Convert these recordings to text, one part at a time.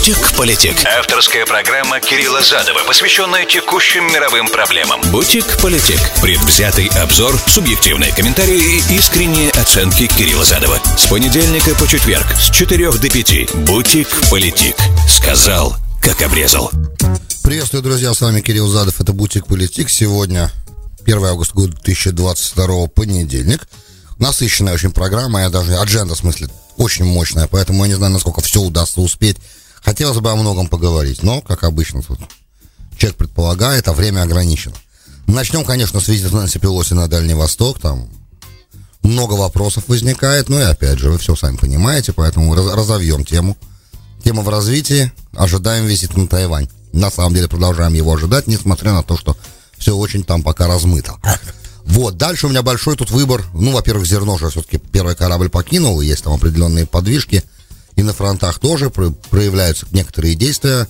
Бутик Политик. Авторская программа Кирилла Задова, посвященная текущим мировым проблемам. Бутик Политик. Предвзятый обзор, субъективные комментарии и искренние оценки Кирилла Задова. С понедельника по четверг с 4 до 5. Бутик Политик. Сказал, как обрезал. Приветствую, друзья, с вами Кирилл Задов, это Бутик Политик. Сегодня 1 августа года 2022, понедельник. Насыщенная очень программа, я даже адженда, в смысле, очень мощная, поэтому я не знаю, насколько все удастся успеть. Хотелось бы о многом поговорить, но, как обычно, тут человек предполагает, а время ограничено. Начнем, конечно, с визита Нэнси Пелоси на Дальний Восток, там много вопросов возникает, ну и опять же, вы все сами понимаете, поэтому разовьем тему. Тема в развитии, ожидаем визит на Тайвань. На самом деле продолжаем его ожидать, несмотря на то, что все очень там пока размыто. Вот, дальше у меня большой тут выбор. Ну, во-первых, зерно же все-таки первый корабль покинул, есть там определенные подвижки. И на фронтах тоже проявляются некоторые действия.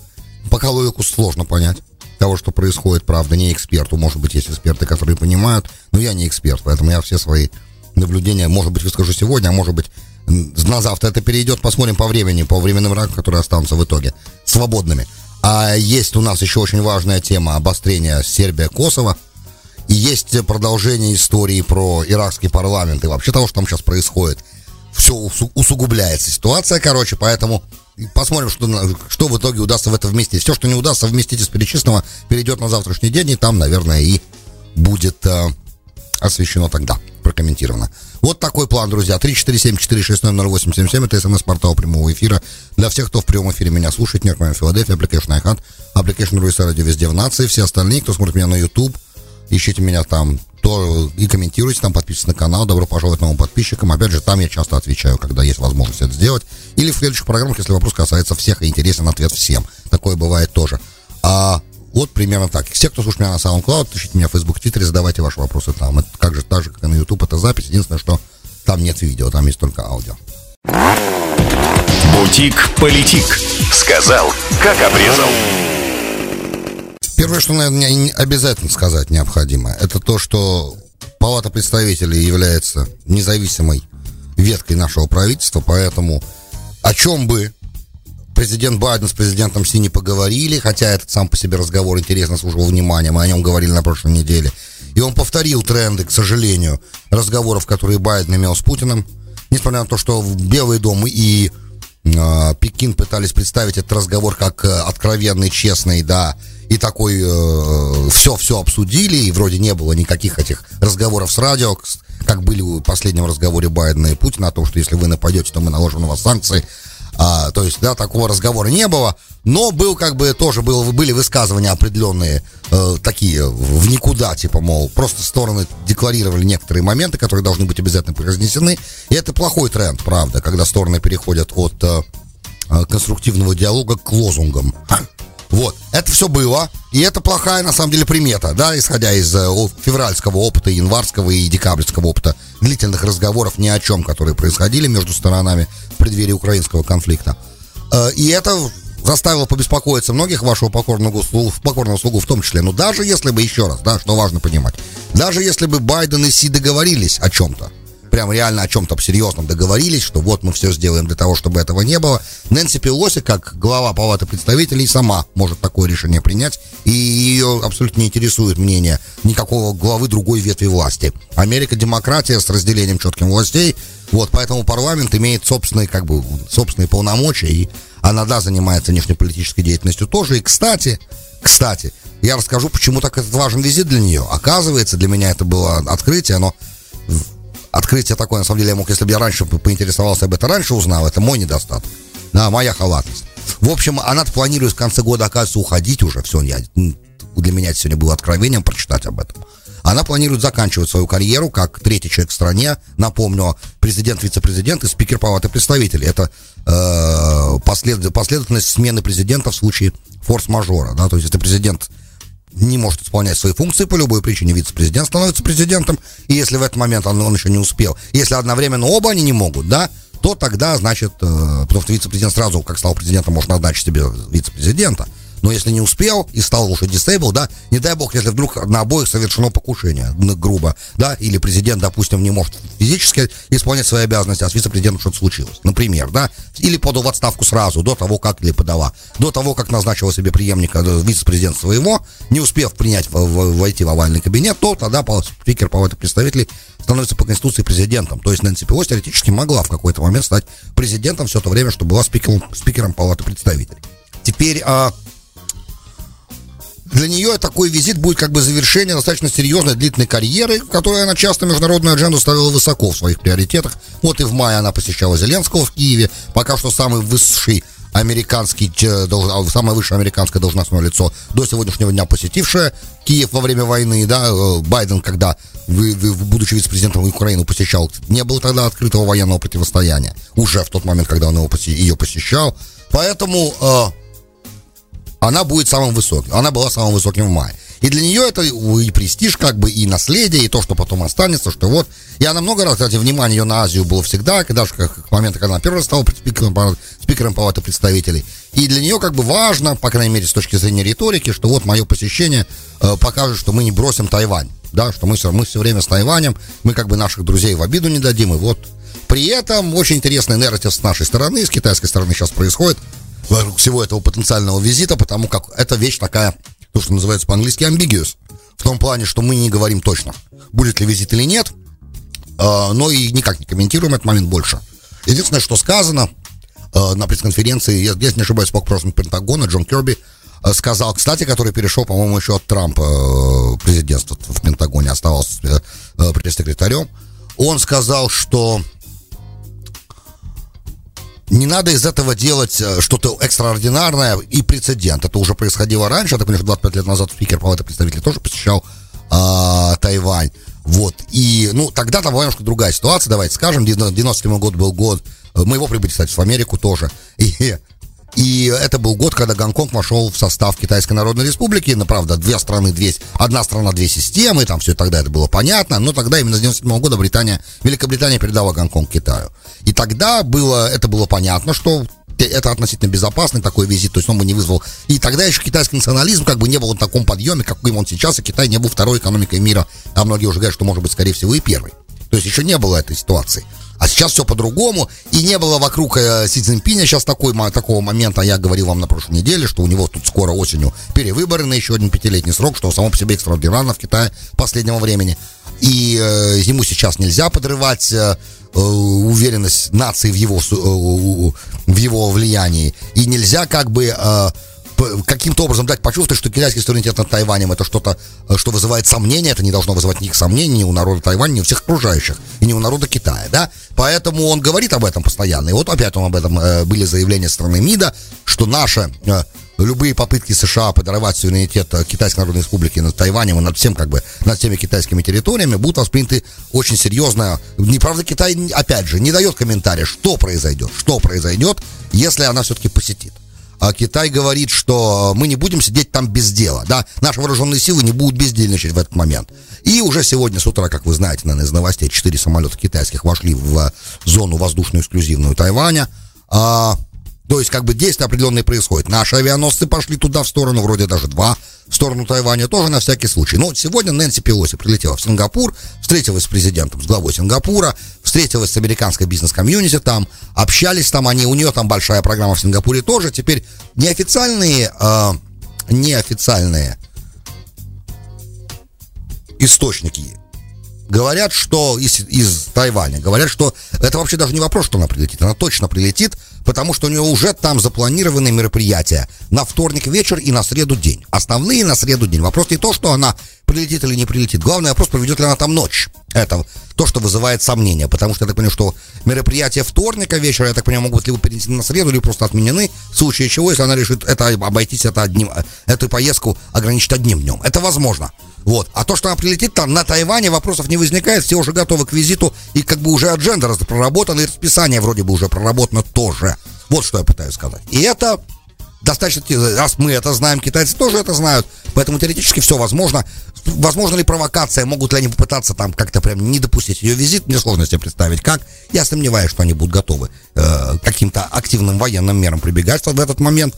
Пока логику сложно понять того, что происходит, правда, не эксперту. Может быть, есть эксперты, которые понимают, но я не эксперт, поэтому я все свои наблюдения, может быть, выскажу сегодня, а может быть, на завтра это перейдет. Посмотрим по времени, по временным рамкам, которые останутся в итоге свободными. А есть у нас еще очень важная тема обострения Сербия-Косово. И есть продолжение истории про иракский парламент и вообще того, что там сейчас происходит. Все усугубляется ситуация, короче, поэтому посмотрим, что в итоге удастся в это вместить. Все, что не удастся вместить из перечисленного, перейдет на завтрашний день, и там, наверное, и будет освещено тогда, прокомментировано. Вот такой план, друзья. 347-460-0877. Это СМС-портал прямого эфира. Для всех, кто в прямом эфире меня слушает, Нерк, Майя, Филадельфия, Application iHeart, Application RUSA, Радио везде в нации. Все остальные, кто смотрит меня на YouTube, ищите меня там то и комментируйте, там подписывайтесь на канал. Добро пожаловать новым подписчикам. Опять же, там я часто отвечаю, когда есть возможность это сделать. Или в следующих программах, если вопрос касается всех и интересен ответ всем. Такое бывает тоже. Вот примерно так. Все, кто слушает меня на SoundCloud, ищите меня в Facebook, Twitter, задавайте ваши вопросы там. Это как же так же, как и на YouTube, это запись. Единственное, что там нет видео, там есть только аудио. Бутик Политик. Сказал, как обрезал. Первое, что, наверное, обязательно сказать необходимо, это то, что Палата представителей является независимой веткой нашего правительства, поэтому о чем бы президент Байден с президентом Си не поговорили, хотя этот сам по себе разговор интересно служил вниманием, мы о нем говорили на прошлой неделе. И он повторил тренды, к сожалению, разговоров, которые Байден имел с Путиным. Несмотря на то, что Белый дом и Пекин пытались представить этот разговор как откровенный, честный, да, и такой все обсудили, и вроде не было никаких этих разговоров с радио, как были в последнем разговоре Байдена и Путина о том, что если вы нападете, то мы наложим на вас санкции. То есть, да, такого разговора не было, но был как бы тоже были высказывания определенные, такие в никуда, типа, мол, просто стороны декларировали некоторые моменты, которые должны быть обязательно произнесены, и это плохой тренд, правда, когда стороны переходят от конструктивного диалога к лозунгам. Вот, это все было, и это плохая, на самом деле, примета, да, исходя из февральского опыта, январского и декабрьского опыта, длительных разговоров ни о чем, которые происходили между сторонами в преддверии украинского конфликта. И это заставило побеспокоиться многих, вашего покорного слугу в том числе. Но даже если бы, еще раз, да, что важно понимать, даже если бы Байден и Си договорились о чем-то, прям реально о чем-то серьезном договорились, что вот мы все сделаем для того, чтобы этого не было. Нэнси Пелоси, как глава Палаты представителей, сама может такое решение принять, и ее абсолютно не интересует мнение никакого главы другой ветви власти. Америка демократия с разделением четким властей, вот, поэтому парламент имеет собственные, как бы, собственные полномочия, и она, да, занимается внешнеполитической деятельностью тоже, и, кстати, я расскажу, почему так этот важен визит для нее. Оказывается, для меня это было открытие, но открытие такое, на самом деле, я мог, если бы я раньше поинтересовался об этом, раньше узнал, это мой недостаток, да, моя халатность. В общем, она планирует в конце года, оказывается, уходить уже, все, для меня это сегодня было откровением прочитать об этом. Она планирует заканчивать свою карьеру как третий человек в стране, напомню, президент, вице-президент и спикер Палаты представителей. Это последовательность смены президента в случае форс-мажора, да, то есть это президент не может исполнять свои функции по любой причине, вице-президент становится президентом, и если в этот момент он еще не успел, если одновременно оба они не могут, да, то тогда, значит, потому что вице-президент сразу, как стал президентом, может назначить себе вице-президента, Но если не успел и стал уже дисейбл, да, не дай бог, если вдруг на обоих совершено покушение, грубо, да, или президент, допустим, не может физически исполнять свои обязанности, а с вице-президентом что-то случилось, например, да, или подал в отставку сразу, до того, как, или подала, до того, как назначила себе преемника вице-президента своего, не успев принять, войти в овальный кабинет, то тогда спикер Палаты представителей становится по Конституции президентом. То есть Нэнси Пелоси теоретически могла в какой-то момент стать президентом все то время, что была спикером Палаты представителей. Теперь для нее такой визит будет как бы завершение достаточно серьезной длительной карьеры, в которой она часто международную адженду ставила высоко в своих приоритетах. Вот и в мае она посещала Зеленского в Киеве, пока что самое высшее американское должностное лицо до сегодняшнего дня посетившее Киев во время войны, да, Байден, когда, будучи вице-президентом Украины, посещал, не было тогда открытого военного противостояния, уже в тот момент, когда он ее посещал, поэтому она будет самым высоким, она была самым высоким в мае. И для нее это и престиж, как бы, и наследие, и то, что потом останется, что вот. И она много раз, кстати, внимание ее на Азию было всегда, даже к моменту, когда она первый раз стала спикером Палаты представителей. И для нее как бы важно, по крайней мере, с точки зрения риторики, что вот мое посещение покажет, что мы не бросим Тайвань, да, что мы все время с Тайванем, мы как бы наших друзей в обиду не дадим, и вот. При этом очень интересный нарратив с нашей стороны, с китайской стороны сейчас происходит вокруг всего этого потенциального визита, потому как эта вещь такая, то, что называется по-английски ambiguous, в том плане, что мы не говорим точно, будет ли визит или нет, но и никак не комментируем этот момент больше. Единственное, что сказано на пресс-конференции, если не ошибаюсь, спокойно Пентагона, Джон Керби сказал, кстати, который перешел, по-моему, еще от Трампа президентство в Пентагоне, оставался пресс-секретарем, он сказал, что не надо из этого делать что-то экстраординарное и прецедент. Это уже происходило раньше. Я так понимаю, что 25 лет назад спикер Палаты представителей тоже посещал Тайвань. Вот. И, тогда там была немножко другая ситуация. Давайте скажем, 97-й год был год моего прибытия, кстати, в Америку тоже. И это был год, когда Гонконг вошел в состав Китайской Народной Республики. Ну, правда, одна страна, две системы, там все тогда это было понятно. Но тогда именно с 1997 года Великобритания передала Гонконг Китаю. И тогда было понятно, что это относительно безопасный такой визит, то есть он бы не вызвал. И тогда еще китайский национализм как бы не был в таком подъеме, каким он сейчас, и Китай не был второй экономикой мира. А многие уже говорят, что может быть, скорее всего, и первый. То есть еще не было этой ситуации. А сейчас все по-другому, и не было вокруг Си Цзиньпина сейчас такого момента, я говорил вам на прошлой неделе, что у него тут скоро осенью перевыборы на еще один 5-летний срок, что само по себе экстраординарно в Китае последнего времени. И ему сейчас нельзя подрывать уверенность нации в его влиянии, и нельзя как бы каким-то образом дать почувствовать, что китайский суверенитет над Тайванем это что-то, что вызывает сомнения, это не должно вызывать никаких сомнений ни у народа Тайваня, ни у всех окружающих, и ни у народа Китая, да, поэтому он говорит об этом постоянно, и вот опять он об этом, были заявления страны МИДа, что наши любые попытки США подорвать суверенитет Китайской Народной Республики над Тайванем и над всеми китайскими территориями будут восприняты очень серьезно. Неправда, Китай, опять же, не дает комментария, что произойдет, если она все-таки посетит. А Китай говорит, что мы не будем сидеть там без дела, да, наши вооруженные силы не будут бездельничать в этот момент. И уже сегодня с утра, как вы знаете, наверное, из новостей, 4 самолета китайских вошли в зону воздушную эксклюзивную Тайваня, то есть как бы действия определенные происходят. Наши авианосцы пошли туда в сторону, вроде даже 2, в сторону Тайваня тоже на всякий случай. Но сегодня Нэнси Пелоси прилетела в Сингапур, встретилась с президентом, с главой Сингапура, встретилась с американской бизнес-комьюнити там, общались там, у нее там большая программа в Сингапуре тоже. Теперь неофициальные источники говорят, что из Тайваня, говорят, что это вообще даже не вопрос, что она прилетит, она точно прилетит, потому что у нее уже там запланированы мероприятия на вторник вечер и на среду день. Основные на среду день. Вопрос не то, что она прилетит или не прилетит. Главный вопрос, проведет ли она там ночь. Это то, что вызывает сомнения, потому что я так понимаю, что мероприятия вторника вечера, я так понимаю, могут либо перенести на среду, либо просто отменены, в случае чего, если она решит эту поездку ограничить одним днем. Это возможно. Вот. А то, что она прилетит там на Тайване, вопросов не возникает, все уже готовы к визиту, и как бы уже адженда проработана, и расписание вроде бы уже проработано тоже. Вот что я пытаюсь сказать. И это достаточно, раз мы это знаем, китайцы тоже это знают, поэтому теоретически все возможно. Возможно ли провокация, могут ли они попытаться там как-то прям не допустить ее визит, мне сложно себе представить как. Я сомневаюсь, что они будут готовы к каким-то активным военным мерам прибегать в этот момент.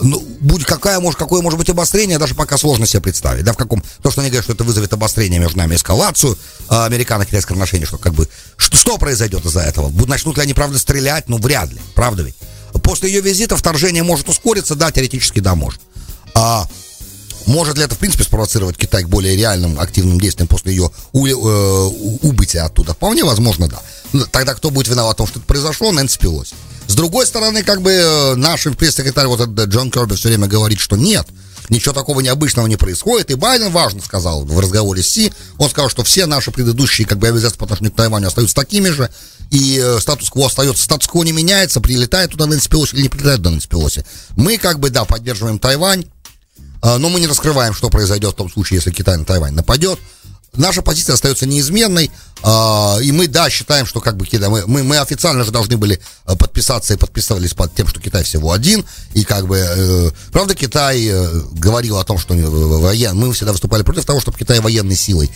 ну, какое может быть обострение, даже пока сложно себе представить, да, в каком, то, что они говорят, что это вызовет обострение между нами, эскалацию американо-китайских отношений, что как бы, что произойдет из-за этого, начнут ли они, правда, стрелять, ну, вряд ли, правда ведь, после ее визита вторжение может ускориться, да, теоретически, да, может, может ли это, в принципе, спровоцировать Китай к более реальным активным действиям после ее убытия оттуда? Вполне возможно, да. Тогда кто будет виноват в том, что это произошло? Нэнси Пелоси. С другой стороны, как бы наш пресс-секретарь, вот этот Джон Керби, все время говорит, что нет, ничего такого необычного не происходит. И Байден важно сказал в разговоре с Си, он сказал, что все наши предыдущие как бы обязательства по отношению к Тайваню остаются такими же, и статус-кво остается, статус-кво не меняется, прилетает туда Нэнси Пелоси или не прилетает туда Нэнси Пелоси. Мы как бы, да, поддерживаем Тайвань, но мы не раскрываем, что произойдет в том случае, если Китай на Тайвань нападет. Наша позиция остается неизменной, и мы, да, считаем, что как бы Китай, мы официально же должны были подписаться и подписывались под тем, что Китай всего один, и как бы, правда, Китай говорил о том, что мы всегда выступали против того, чтобы Китай военной силой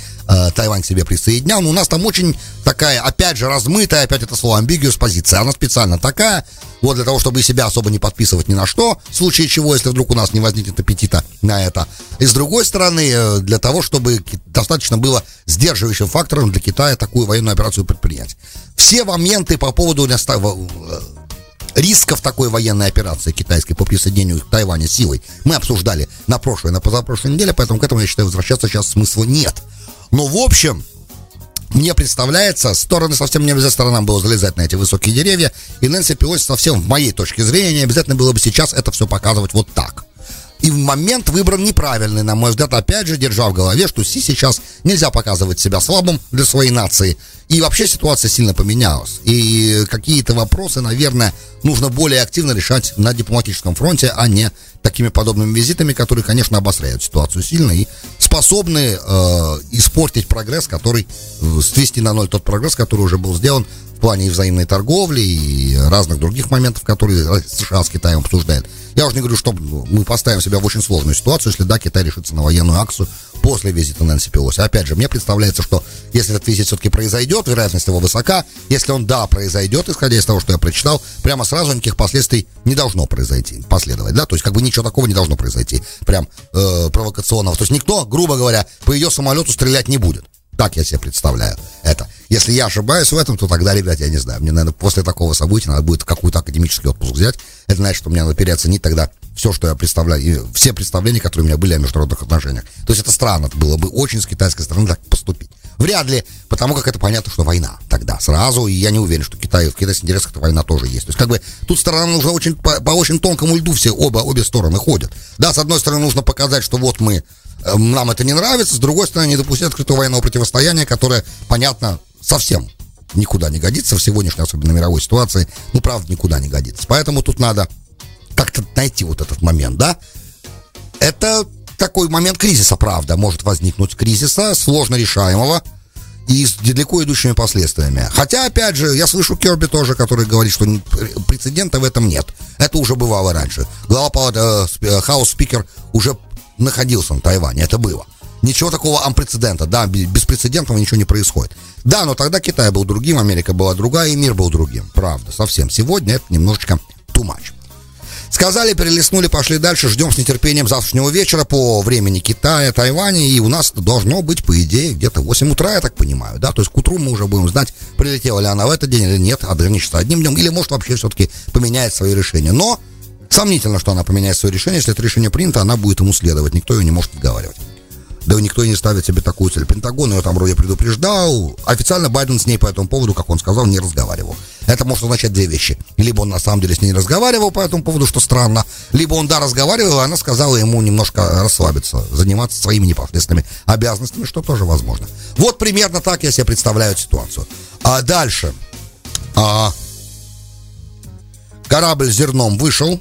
Тайвань к себе присоединял, но у нас там очень такая, опять же, размытая, опять это слово ambiguous позиция, она специально такая, вот для того, чтобы себя особо не подписывать ни на что, в случае чего, если вдруг у нас не возникнет аппетита на это. И с другой стороны, для того, чтобы достаточно было сдерживающим фактором для Китая такую военную операцию предпринять. Все моменты по поводу рисков такой военной операции китайской по присоединению к Тайваню силой мы обсуждали на прошлой, на позапрошлой неделе, поэтому к этому, я считаю, возвращаться сейчас смысла нет. Но в общем... Мне представляется, стороны совсем не обязательно сторонам было залезать на эти высокие деревья, и Нэнси Пелоси совсем, в моей точке зрения, не обязательно было бы сейчас это все показывать вот так. И момент выбран неправильный, на мой взгляд, опять же, держа в голове, что Си сейчас нельзя показывать себя слабым для своей нации, и вообще ситуация сильно поменялась, и какие-то вопросы, наверное, нужно более активно решать на дипломатическом фронте, а не такими подобными визитами, которые, конечно, обостряют ситуацию сильно и способны испортить прогресс, который, свести на ноль тот прогресс, который уже был сделан в плане и взаимной торговли, и разных других моментов, которые США с Китаем обсуждают. Я уже не говорю, что мы поставим себя в очень сложную ситуацию, если, да, Китай решится на военную акцию после визита Нэнси Пелоси. Опять же, мне представляется, что если этот визит все-таки произойдет, вероятность его высока. Если он, да, произойдет, исходя из того, что я прочитал, прямо сразу никаких последствий не должно произойти, последовать, да, то есть как бы ничего такого не должно произойти, прям провокационного. То есть никто, грубо говоря, по ее самолету стрелять не будет. Так я себе представляю это. Если я ошибаюсь в этом, то тогда, ребят, я не знаю. Мне, наверное, после такого события надо будет какой-то академический отпуск взять. Это значит, что мне надо переоценить тогда все, что я представляю, и все представления, которые у меня были о международных отношениях. То есть это странно было бы очень с китайской стороны так поступить. Вряд ли, потому как это понятно, что война тогда сразу, и я не уверен, что в китайских интересах эта война тоже есть. То есть как бы тут сторонам нужно очень, по очень тонкому льду все, обе стороны ходят. Да, с одной стороны нужно показать, что вот мы, нам это не нравится, с другой стороны не допустить открытого военного противостояния, которое, понятно, совсем никуда не годится в сегодняшней, особенно мировой ситуации, ну, правда, никуда не годится. Поэтому тут надо как-то найти вот этот момент, да? Это такой момент кризиса, правда, может возникнуть кризиса, сложно решаемого и с далеко идущими последствиями. Хотя, опять же, я слышу Керби тоже, который говорит, что прецедента в этом нет. Это уже бывало раньше. Глава хаус-спикер уже находился на Тайване, это было. Ничего такого ампрецедента, да, беспрецедентного ничего не происходит. Да, но тогда Китай был другим, Америка была другая, и мир был другим. Правда, совсем. Сегодня это немножечко too much. Сказали, перелистнули, пошли дальше. Ждем с нетерпением завтрашнего вечера по времени Китая, Тайваня. И у нас должно быть, по идее, где-то 8 утра, я так понимаю, да? То есть к утру мы уже будем знать, прилетела ли она в этот день или нет, ограничится одним днем, или, может, вообще все-таки поменяет свои решения. Но сомнительно, что она поменяет свое решение. Если это решение принято, она будет ему следовать. Никто ее не может отговаривать. Да и никто не ставит себе такую цель. Пентагон ее там вроде предупреждал. Официально Байден с ней по этому поводу, как он сказал, не разговаривал. Это может означать две вещи. Либо он на самом деле с ней не разговаривал по этому поводу, что странно. Либо он, да, разговаривал, и она сказала ему немножко расслабиться, заниматься своими непосредственными обязанностями, что тоже возможно. Вот примерно так я себе представляю ситуацию. А дальше. Корабль с зерном вышел.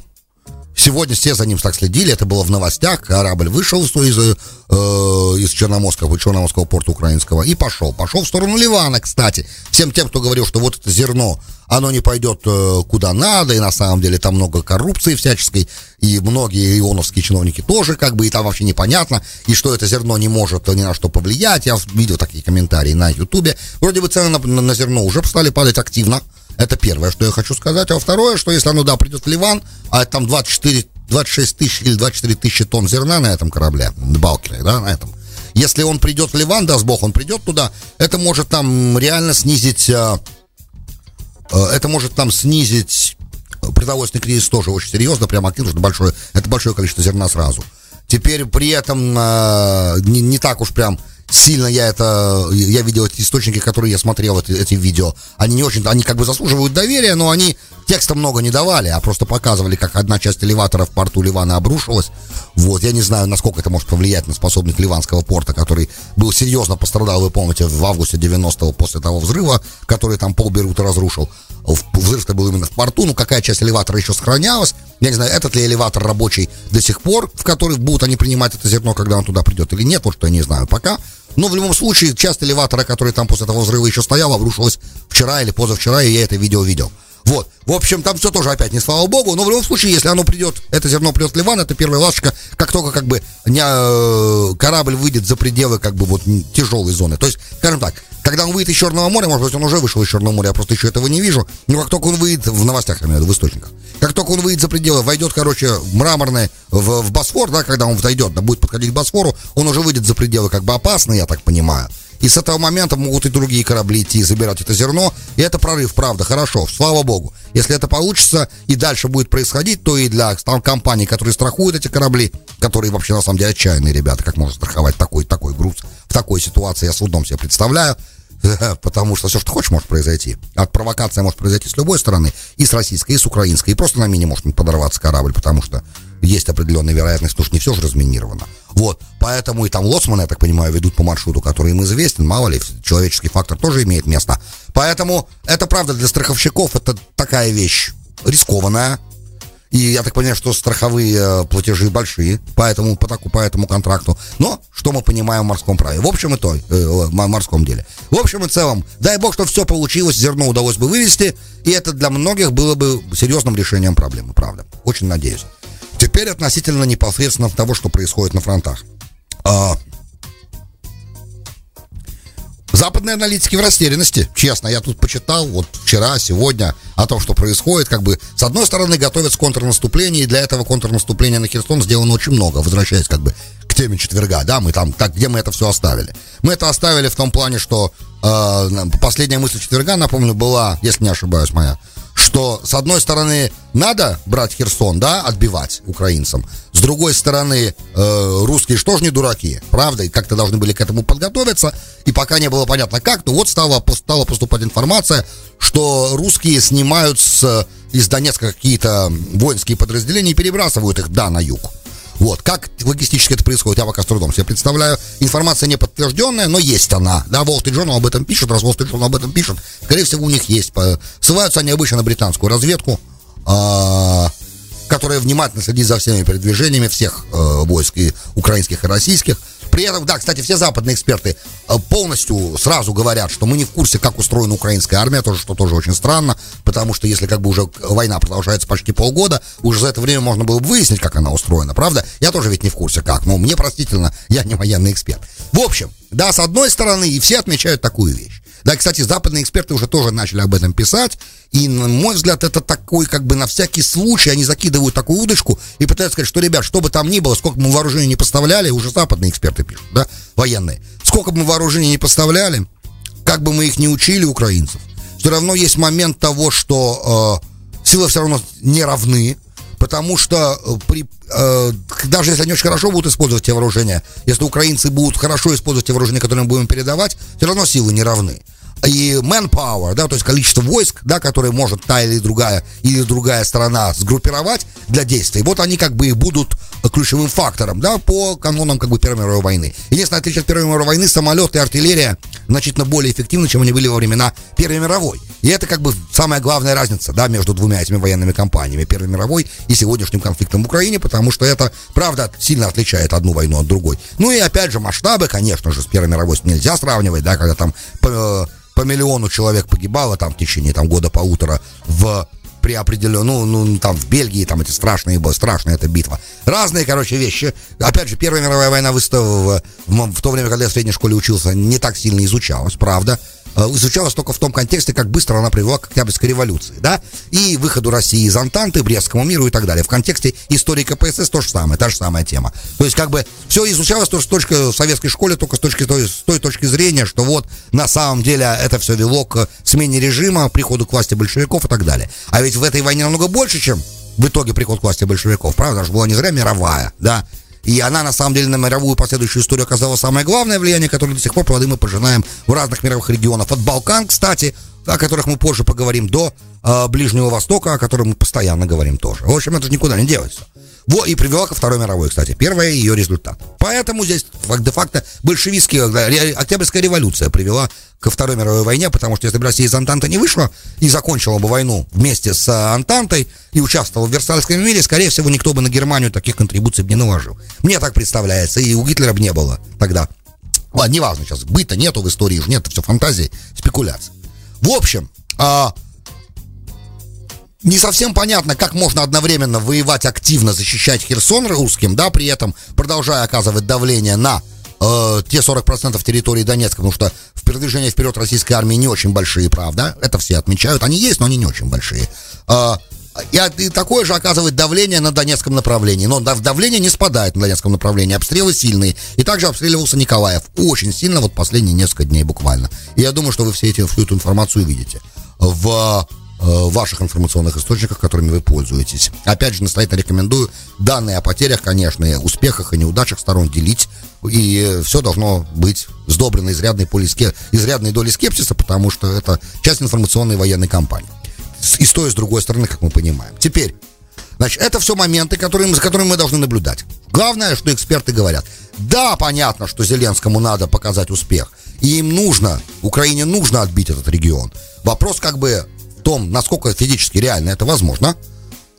Сегодня все за ним так следили, это было в новостях. Корабль вышел из Черноморского порта украинского и пошел в сторону Ливана, кстати. Всем тем, кто говорил, что вот это зерно, оно не пойдет куда надо, и на самом деле там много коррупции всяческой, и многие ионовские чиновники тоже, как бы, и там вообще непонятно, и что это зерно не может ни на что повлиять. Я видел такие комментарии на Ютубе. Вроде бы цены на зерно уже стали падать активно. Это первое, что я хочу сказать. А второе, что если оно, да, придет в Ливан, а там 24 26 тысяч или 24 тысячи тонн зерна на этом корабле, на Балкере, да, на этом. Если он придет в Ливан, даст Бог, он придет туда, это может там реально снизить, это может там снизить продовольственный кризис тоже очень серьезно, прямо окинуть, это большое количество зерна сразу. Теперь при этом не так уж прям сильно я видел эти источники, которые я смотрел эти видео. Они не очень, они как бы заслуживают доверия, но они текста много не давали, а просто показывали, как одна часть элеватора в порту Ливана обрушилась. Вот, я не знаю, насколько это может повлиять на способность ливанского порта, который был серьезно пострадал, вы помните, в августе 90-го после того взрыва, который там пол-Бейрута разрушил. Взрыв-то был именно в порту, но какая часть элеватора еще сохранялась, я не знаю, этот ли элеватор рабочий до сих пор, в который будут они принимать это зерно, когда он туда придет или нет, вот что я не знаю пока, но в любом случае часть элеватора, который там после того взрыва еще стоял, обрушилась вчера или позавчера, и я это видео видел. Вот, в общем, там все тоже опять не слава богу, но в любом случае, если оно придет, это зерно придет в Ливан, это первая ласточка, как только как бы корабль выйдет за пределы как бы вот тяжелой зоны, то есть, скажем так, когда он выйдет из Черного моря, может быть, он уже вышел из Черного моря, я просто еще этого не вижу, но как только он выйдет, в новостях, например, в источниках, как только он выйдет за пределы, войдет, короче, в мраморное, в Босфор, да, когда он войдет, да, будет подходить к Босфору, он уже выйдет за пределы как бы опасные, я так понимаю. И с этого момента могут и другие корабли идти и забирать это зерно. И это прорыв, правда, хорошо, слава богу. Если это получится и дальше будет происходить, то и для компаний, которые страхуют эти корабли, которые вообще на самом деле отчаянные ребята, как можно страховать такой груз в такой ситуации, я с трудом себе представляю. Потому что все, что хочешь, может произойти. От провокации может произойти с любой стороны, и с российской, и с украинской, и просто на мине может подорваться корабль, потому что есть определенная вероятность, потому что не все же разминировано. Вот, поэтому и там лоцманы, я так понимаю, ведут по маршруту, который им известен, мало ли, человеческий фактор тоже имеет место. Поэтому это правда для страховщиков, это такая вещь рискованная. И я так понимаю, что страховые платежи большие по этому контракту. Но что мы понимаем в морском праве? В общем и то, в морском деле. В общем и целом, дай бог, что все получилось, зерно удалось бы вывезти. И это для многих было бы серьезным решением проблемы, правда. Очень надеюсь. Теперь относительно непосредственно того, что происходит на фронтах. Западные аналитики в растерянности, честно, я тут почитал вот вчера, сегодня о том, что происходит, как бы, с одной стороны, готовят контрнаступление, и для этого контрнаступления на Херсон сделано очень много, возвращаясь как бы к теме четверга, да, мы там, так, где мы это все оставили? Мы это оставили в том плане, что последняя мысль четверга, напомню, была, если не ошибаюсь, моя, что, с одной стороны, надо брать Херсон, да, отбивать украинцам. С другой стороны, русские что ж не дураки, правда, и как-то должны были к этому подготовиться. И пока не было понятно как, но вот стала поступать информация, что русские снимают из Донецка какие-то воинские подразделения и перебрасывают их, да, на юг. Вот, как логистически это происходит, я пока с трудом себе представляю. Информация не подтвержденная, но есть она. Да, Wall Street Journal об этом пишет, раз Wall Street Journal об этом пишет, скорее всего, у них есть. Ссылаются они обычно на британскую разведку, которая внимательно следит за всеми передвижениями всех войск, и украинских, и российских. При этом, да, кстати, все западные эксперты полностью сразу говорят, что мы не в курсе, как устроена украинская армия, тоже, что тоже очень странно, потому что если как бы уже война продолжается почти полгода, уже за это время можно было бы выяснить, как она устроена, правда? Я тоже ведь не в курсе, как, но мне простительно, я не военный эксперт. В общем, да, с одной стороны, и все отмечают такую вещь. Да, кстати, западные эксперты уже тоже начали об этом писать, и, на мой взгляд, это такой, как бы, на всякий случай, они закидывают такую удочку и пытаются сказать, что, ребят, что бы там ни было, сколько бы мы вооружения не поставляли, уже западные эксперты пишут, да, военные, сколько бы мы вооружения не поставляли, как бы мы их не учили, украинцев, все равно есть момент того, что силы все равно не равны, потому что даже если они очень хорошо будут использовать те вооружения, если украинцы будут хорошо использовать те вооружения, которые мы будем передавать, все равно силы не равны. И manpower, да, то есть количество войск, да, которые может та или другая сторона сгруппировать для действий, вот они как бы и будут ключевым фактором, да, по канонам как бы Первой мировой войны. Единственное отличие от Первой мировой войны, самолеты и артиллерия значительно более эффективны, чем они были во времена Первой мировой. И это как бы самая главная разница, да, между двумя этими военными кампаниями, Первой мировой и сегодняшним конфликтом в Украине, потому что это, правда, сильно отличает одну войну от другой. Ну и опять же масштабы, конечно же, с Первой мировой нельзя сравнивать, да, когда там по миллиону человек погибало там в течение там, года-полутора в при определенном, там в Бельгии, там эти страшная эта битва. Разные, короче, вещи. Опять же, Первая мировая война в то время, когда я в средней школе учился, не так сильно изучалась, правда. Изучалась только в том контексте, как быстро она привела к Октябрьской революции, да, и выходу России из Антанты, Брестскому миру и так далее. В контексте истории КПСС то же самое, та же самая тема. То есть, как бы, все изучалось тоже в советской школе, только с той точки зрения, что вот, на самом деле, это все вело к смене режима, приходу к власти большевиков и так далее. А ведь в этой войне намного больше, чем в итоге приход к власти большевиков, правда, же была не зря мировая, да. И она, на самом деле, на мировую последующую историю оказала самое главное влияние, которое до сих пор, правда, мы пожинаем в разных мировых регионах. От Балкан, кстати, о которых мы позже поговорим, до Ближнего Востока, о котором мы постоянно говорим тоже. В общем, это же никуда не делается. Вот, и привела ко Второй мировой, кстати, первая ее результат. Поэтому здесь, де-факто, Октябрьская революция привела ко Второй мировой войне, потому что если бы Россия из Антанты не вышла и закончила бы войну вместе с Антантой и участвовала в Версальском мире, скорее всего, никто бы на Германию таких контрибуций бы не наложил. Мне так представляется, и у Гитлера бы не было тогда. Ладно, неважно сейчас, быта нету в истории, нет, все фантазии, спекуляции. В общем, не совсем понятно, как можно одновременно воевать активно, защищать Херсон русским, да, при этом продолжая оказывать давление на те 40% территории Донецка, потому что продвижения вперед российской армии не очень большие, правда, это все отмечают, они есть, но они не очень большие. И такое же оказывает давление на Донецком направлении. Но давление не спадает на Донецком направлении. Обстрелы сильные. И также обстреливался Николаев очень сильно, вот последние несколько дней буквально. И я думаю, что вы всю эту информацию видите в ваших информационных источниках, которыми вы пользуетесь. Опять же, настоятельно рекомендую данные о потерях, конечно, и успехах и неудачах сторон делить. И все должно быть сдобрено изрядной долей скепсиса, потому что это часть информационной военной кампании. И с той, и с другой стороны, как мы понимаем. Теперь, значит, это все моменты, за которыми мы должны наблюдать. Главное, что эксперты говорят. Да, понятно, что Зеленскому надо показать успех. И Украине нужно отбить этот регион. Вопрос как бы в том, насколько физически реально это возможно.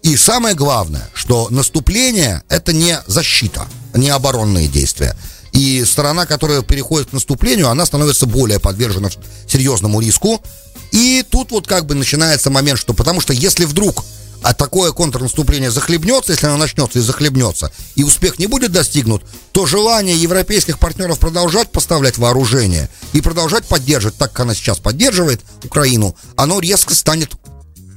И самое главное, что наступление — это не защита, не оборонные действия. И сторона, которая переходит к наступлению, она становится более подвержена серьезному риску. И тут вот как бы начинается момент, что потому что если вдруг такое контрнаступление захлебнется, если оно начнется и захлебнется, и успех не будет достигнут, то желание европейских партнеров продолжать поставлять вооружение и продолжать поддерживать, так как она сейчас поддерживает Украину, оно резко станет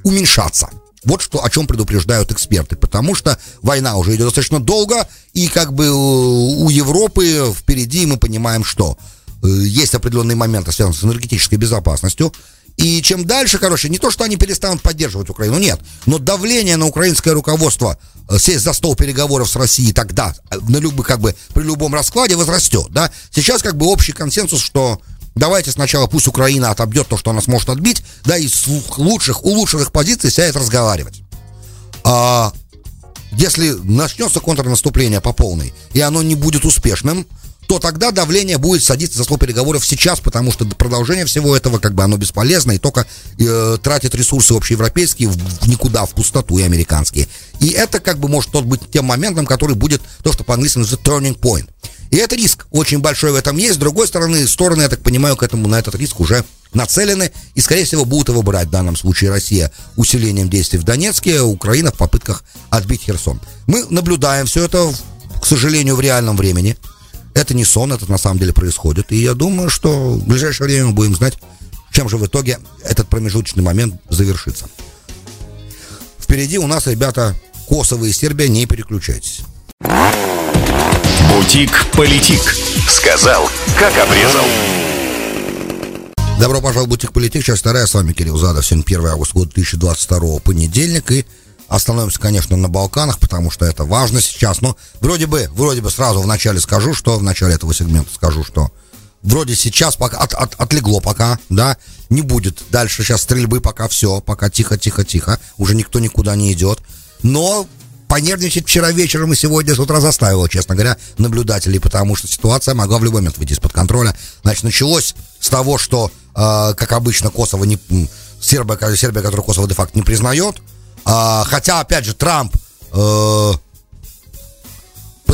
уменьшаться. Вот что, о чем предупреждают эксперты, потому что война уже идет достаточно долго, и как бы у Европы впереди мы понимаем, что есть определенные моменты, связанные с энергетической безопасностью. И чем дальше, короче, не то, что они перестанут поддерживать Украину, нет, но давление на украинское руководство сесть за стол переговоров с Россией тогда, при любом раскладе возрастет, да. Сейчас как бы общий консенсус, что давайте сначала пусть Украина отобьет то, что она сможет отбить, да, и с улучшенных позиций сядет разговаривать. Если начнется контрнаступление по полной, и оно не будет успешным, то тогда давление будет садиться за стол переговоров сейчас, потому что продолжение всего этого, как бы, оно бесполезно и только тратит ресурсы общеевропейские в никуда, в пустоту, и американские. И это, как бы, может тот быть тем моментом, который будет, то, что по-английски называется turning point. И это риск очень большой в этом есть. С другой стороны, стороны, я так понимаю, на этот риск уже нацелены и, скорее всего, будут его брать. В данном случае Россия усилением действий в Донецке, Украина в попытках отбить Херсон. Мы наблюдаем все это, к сожалению, в реальном времени. Это не сон, это на самом деле происходит. И я думаю, что в ближайшее время мы будем знать, чем же в итоге этот промежуточный момент завершится. Впереди у нас, ребята, Косово и Сербия, не переключайтесь. Бутик Политик. Сказал, как обрезал. Добро пожаловать в Бутик Политик. Сейчас вторая. С вами Кирилл Задов. Сегодня 1 августа 2022, понедельник. И остановимся, конечно, на Балканах, потому что это важно сейчас. Но вроде бы сразу в начале этого сегмента скажу, что вроде сейчас пока отлегло пока, да, не будет дальше сейчас стрельбы, пока тихо-тихо-тихо, уже никто никуда не идет. Но понервничать вчера вечером и сегодня с утра заставило, честно говоря, наблюдателей, потому что ситуация могла в любой момент выйти из-под контроля. Значит, началось с того, что, как обычно, Сербия, которую Косово де-факто не признает. Хотя, опять же, Трамп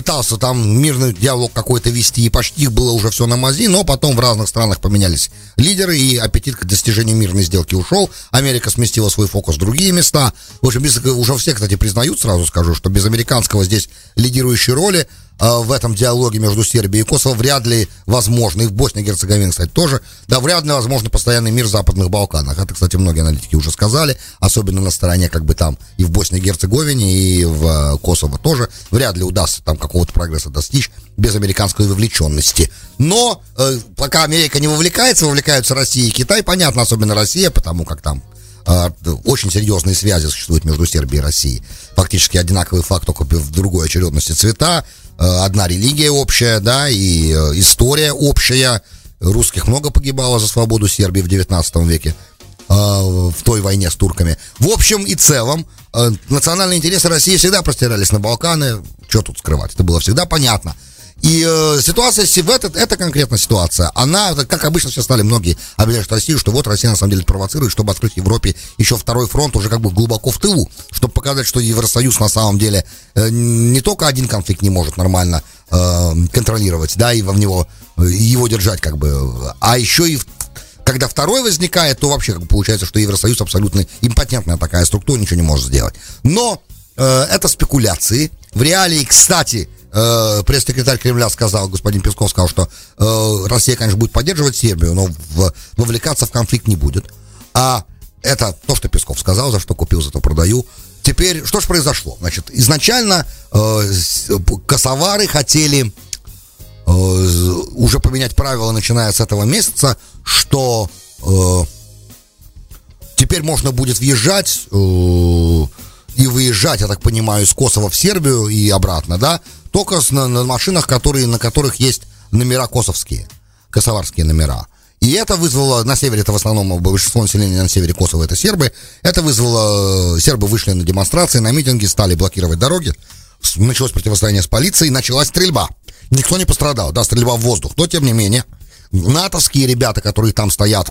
пытался там мирный диалог какой-то вести, и почти их было уже все на мази, но потом в разных странах поменялись лидеры, и аппетит к достижению мирной сделки ушел, Америка сместила свой фокус в другие места. В общем, уже все, кстати, признают, сразу скажу, что без американского здесь лидирующей роли в этом диалоге между Сербией и Косово вряд ли возможно, и в Боснии и Герцеговине, кстати, тоже, да, вряд ли возможно постоянный мир в Западных Балканах. Это, кстати, многие аналитики уже сказали, особенно на стороне, как бы там, и в Боснии и Герцеговине, и в Косово тоже, вряд ли удастся там какого-то прогресса достичь без американской вовлеченности. Но пока Америка не вовлекается, вовлекаются Россия и Китай, понятно, особенно Россия, потому как там очень серьезные связи существуют между Сербией и Россией. Фактически одинаковый факт, только в другой очередности цвета. Одна религия общая, да, и история общая. Русских много погибало за свободу Сербии в 19 веке в той войне с турками. В общем и целом, национальные интересы России всегда простирались на Балканы. Что тут скрывать? Это было всегда понятно. И ситуация, эта конкретная ситуация, она, как обычно, все стали многие обвинять Россию, что вот Россия на самом деле провоцирует, чтобы открыть Европе еще второй фронт уже как бы глубоко в тылу, чтобы показать, что Евросоюз на самом деле не только один конфликт не может нормально контролировать, да, и в него, его держать как бы, а еще и когда второй возникает, то вообще как бы получается, что Евросоюз абсолютно импотентная такая структура, ничего не может сделать. Но это спекуляции. В реалии, кстати, пресс-секретарь Кремля сказал, господин Песков сказал, что Россия, конечно, будет поддерживать Сербию, но вовлекаться в конфликт не будет. А это то, что Песков сказал, за что купил, за то продаю. Теперь, что же произошло? Значит, изначально косовары хотели уже поменять правила, начиная с этого месяца, что теперь можно будет въезжать и выезжать, я так понимаю, из Косово в Сербию и обратно, да, только на машинах, на которых есть номера косовские, косоварские номера. И это вызвало, на севере это в основном большинство населения на севере Косово это сербы, это вызвало, сербы вышли на демонстрации, на митинги, стали блокировать дороги, началось противостояние с полицией, началась стрельба. Никто не пострадал, да, стрельба в воздух, но тем не менее, натовские ребята, которые там стоят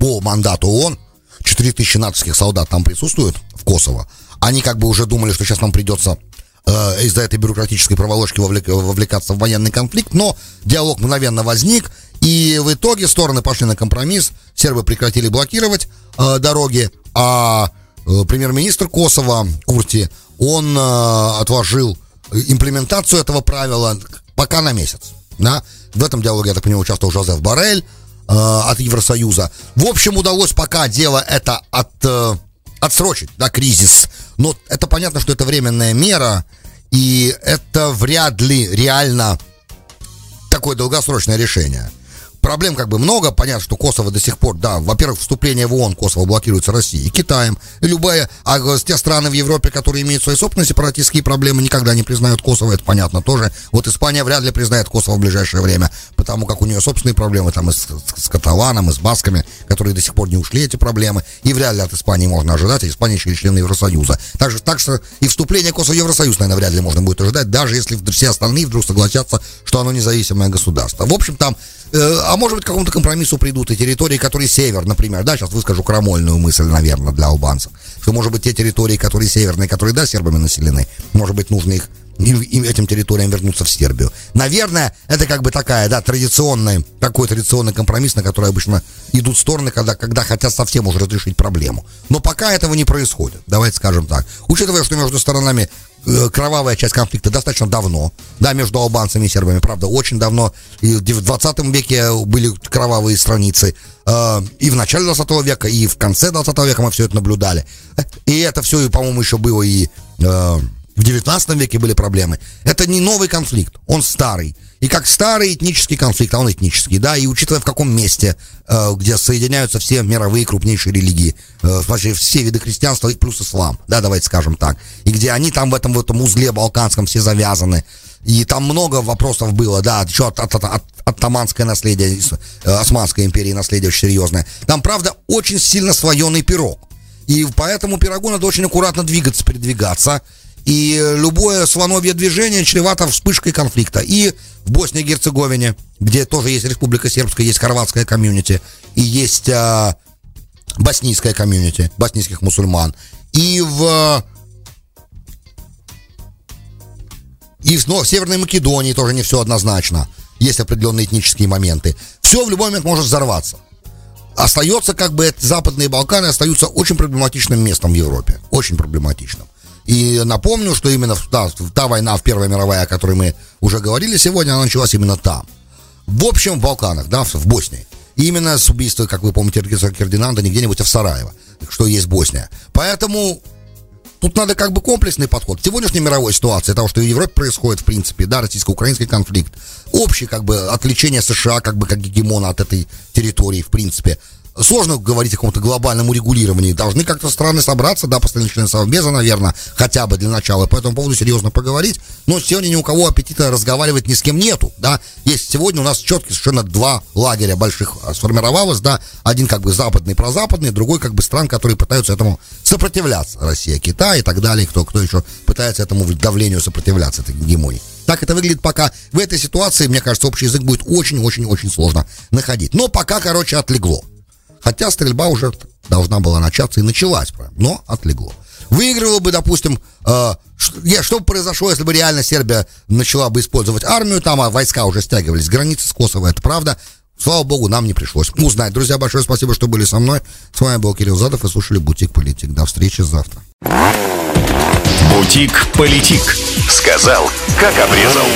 по мандату ООН, 4000 натовских солдат там присутствуют в Косово, они как бы уже думали, что сейчас нам придется из-за этой бюрократической проволочки вовлекаться в военный конфликт, но диалог мгновенно возник, и в итоге стороны пошли на компромисс, сербы прекратили блокировать дороги, а премьер-министр Косово Курти, он отложил имплементацию этого правила пока на месяц. Да? В этом диалоге, я так понимаю, участвовал Жозеф Боррель от Евросоюза. В общем, удалось пока дело это отсрочить, да, кризис. Но это понятно, что это временная мера, и это вряд ли реально такое долгосрочное решение. Проблем как бы много, понятно, что Косово до сих пор, да, во-первых, вступление в ООН Косово блокируется Россией и Китаем, и любые, а те страны в Европе, которые имеют свои собственные сепаратистские проблемы, никогда не признают Косово, это понятно тоже. Вот Испания вряд ли признает Косово в ближайшее время, потому как у нее собственные проблемы там и с каталаном, и с басками, которые до сих пор не ушли, эти проблемы, и вряд ли от Испании можно ожидать, а Испания еще и член Евросоюза. Так что и вступление Косово в Евросоюз, наверное, вряд ли можно будет ожидать, даже если все остальные вдруг согласятся, что оно независимое государство. В общем, там а может быть, к какому-то компромиссу придут и территории, которые север, например, да, сейчас выскажу крамольную мысль, наверное, для албанцев, что, может быть, те территории, которые северные, которые, да, сербами населены, может быть, нужно им этим территориям вернуться в Сербию. Наверное, это как бы такая, да, такой традиционный компромисс, на который обычно идут стороны, когда хотят совсем уже разрешить проблему. Но пока этого не происходит, давайте скажем так. Учитывая, что между сторонами кровавая часть конфликта достаточно давно, да, между албанцами и сербами, правда, очень давно, и в 20 веке были кровавые страницы, и в начале 20 века, и в конце 20 века мы все это наблюдали, и это все, по-моему, еще было и в 19 веке были проблемы. Это не новый конфликт, он старый, и как старый этнический конфликт, а он этнический, да, и учитывая в каком месте, где соединяются все мировые крупнейшие религии, вообще все виды христианства и плюс ислам, да, давайте скажем так, и где они там в этом узле балканском все завязаны, и там много вопросов было, да, еще оттаманское наследие, Османской империи наследие очень серьезное, там, правда, очень сильно слоеный пирог, и по этому пирогу надо очень аккуратно двигаться, передвигаться, и любое слоновье движение чревато вспышкой конфликта. И в Боснии и Герцеговине, где тоже есть Республика Сербская, есть хорватская комьюнити, и есть боснийская комьюнити, боснийских мусульман. И в И в Северной Македонии тоже не все однозначно. Есть определенные этнические моменты. Все в любой момент может взорваться. Остается, как бы, Западные Балканы остаются очень проблематичным местом в Европе. Очень проблематичным. И напомню, что именно та война, в Первая мировая, о которой мы уже говорили сегодня, она началась именно там. В общем, в Балканах, да, в Боснии. И именно с убийства, как вы помните, Фердинанда, не где-нибудь, а в Сараево, что есть Босния. Поэтому тут надо как бы комплексный подход. В сегодняшней мировой ситуации, того, что в Европе происходит, в принципе, да, российско-украинский конфликт, общее как бы отвлечение США как бы как гегемона от этой территории, в принципе. Сложно говорить о каком-то глобальном урегулировании. Должны как-то страны собраться, да, постоянные члены Совбеза, наверное, хотя бы для начала, по этому поводу серьезно поговорить. Но сегодня ни у кого аппетита разговаривать ни с кем нету, да. Есть сегодня у нас четко совершенно два лагеря больших сформировалось, да. Один как бы западный, прозападный, другой как бы стран, которые пытаются этому сопротивляться. Россия, Китай и так далее, кто еще пытается этому давлению сопротивляться, этой гегемонии. Так это выглядит пока. В этой ситуации, мне кажется, общий язык будет очень-очень-очень сложно находить. Но пока, короче, отлегло. Хотя стрельба уже должна была начаться и началась, но отлегло. Выигрывала бы, допустим, что бы произошло, если бы реально Сербия начала бы использовать армию, там войска уже стягивались с границы, с Косово, это правда. Слава богу, нам не пришлось узнать. Друзья, большое спасибо, что были со мной. С вами был Кирилл Задов и слушали «Бутик Политик». До встречи завтра. «Бутик Политик». Сказал, как обрезал.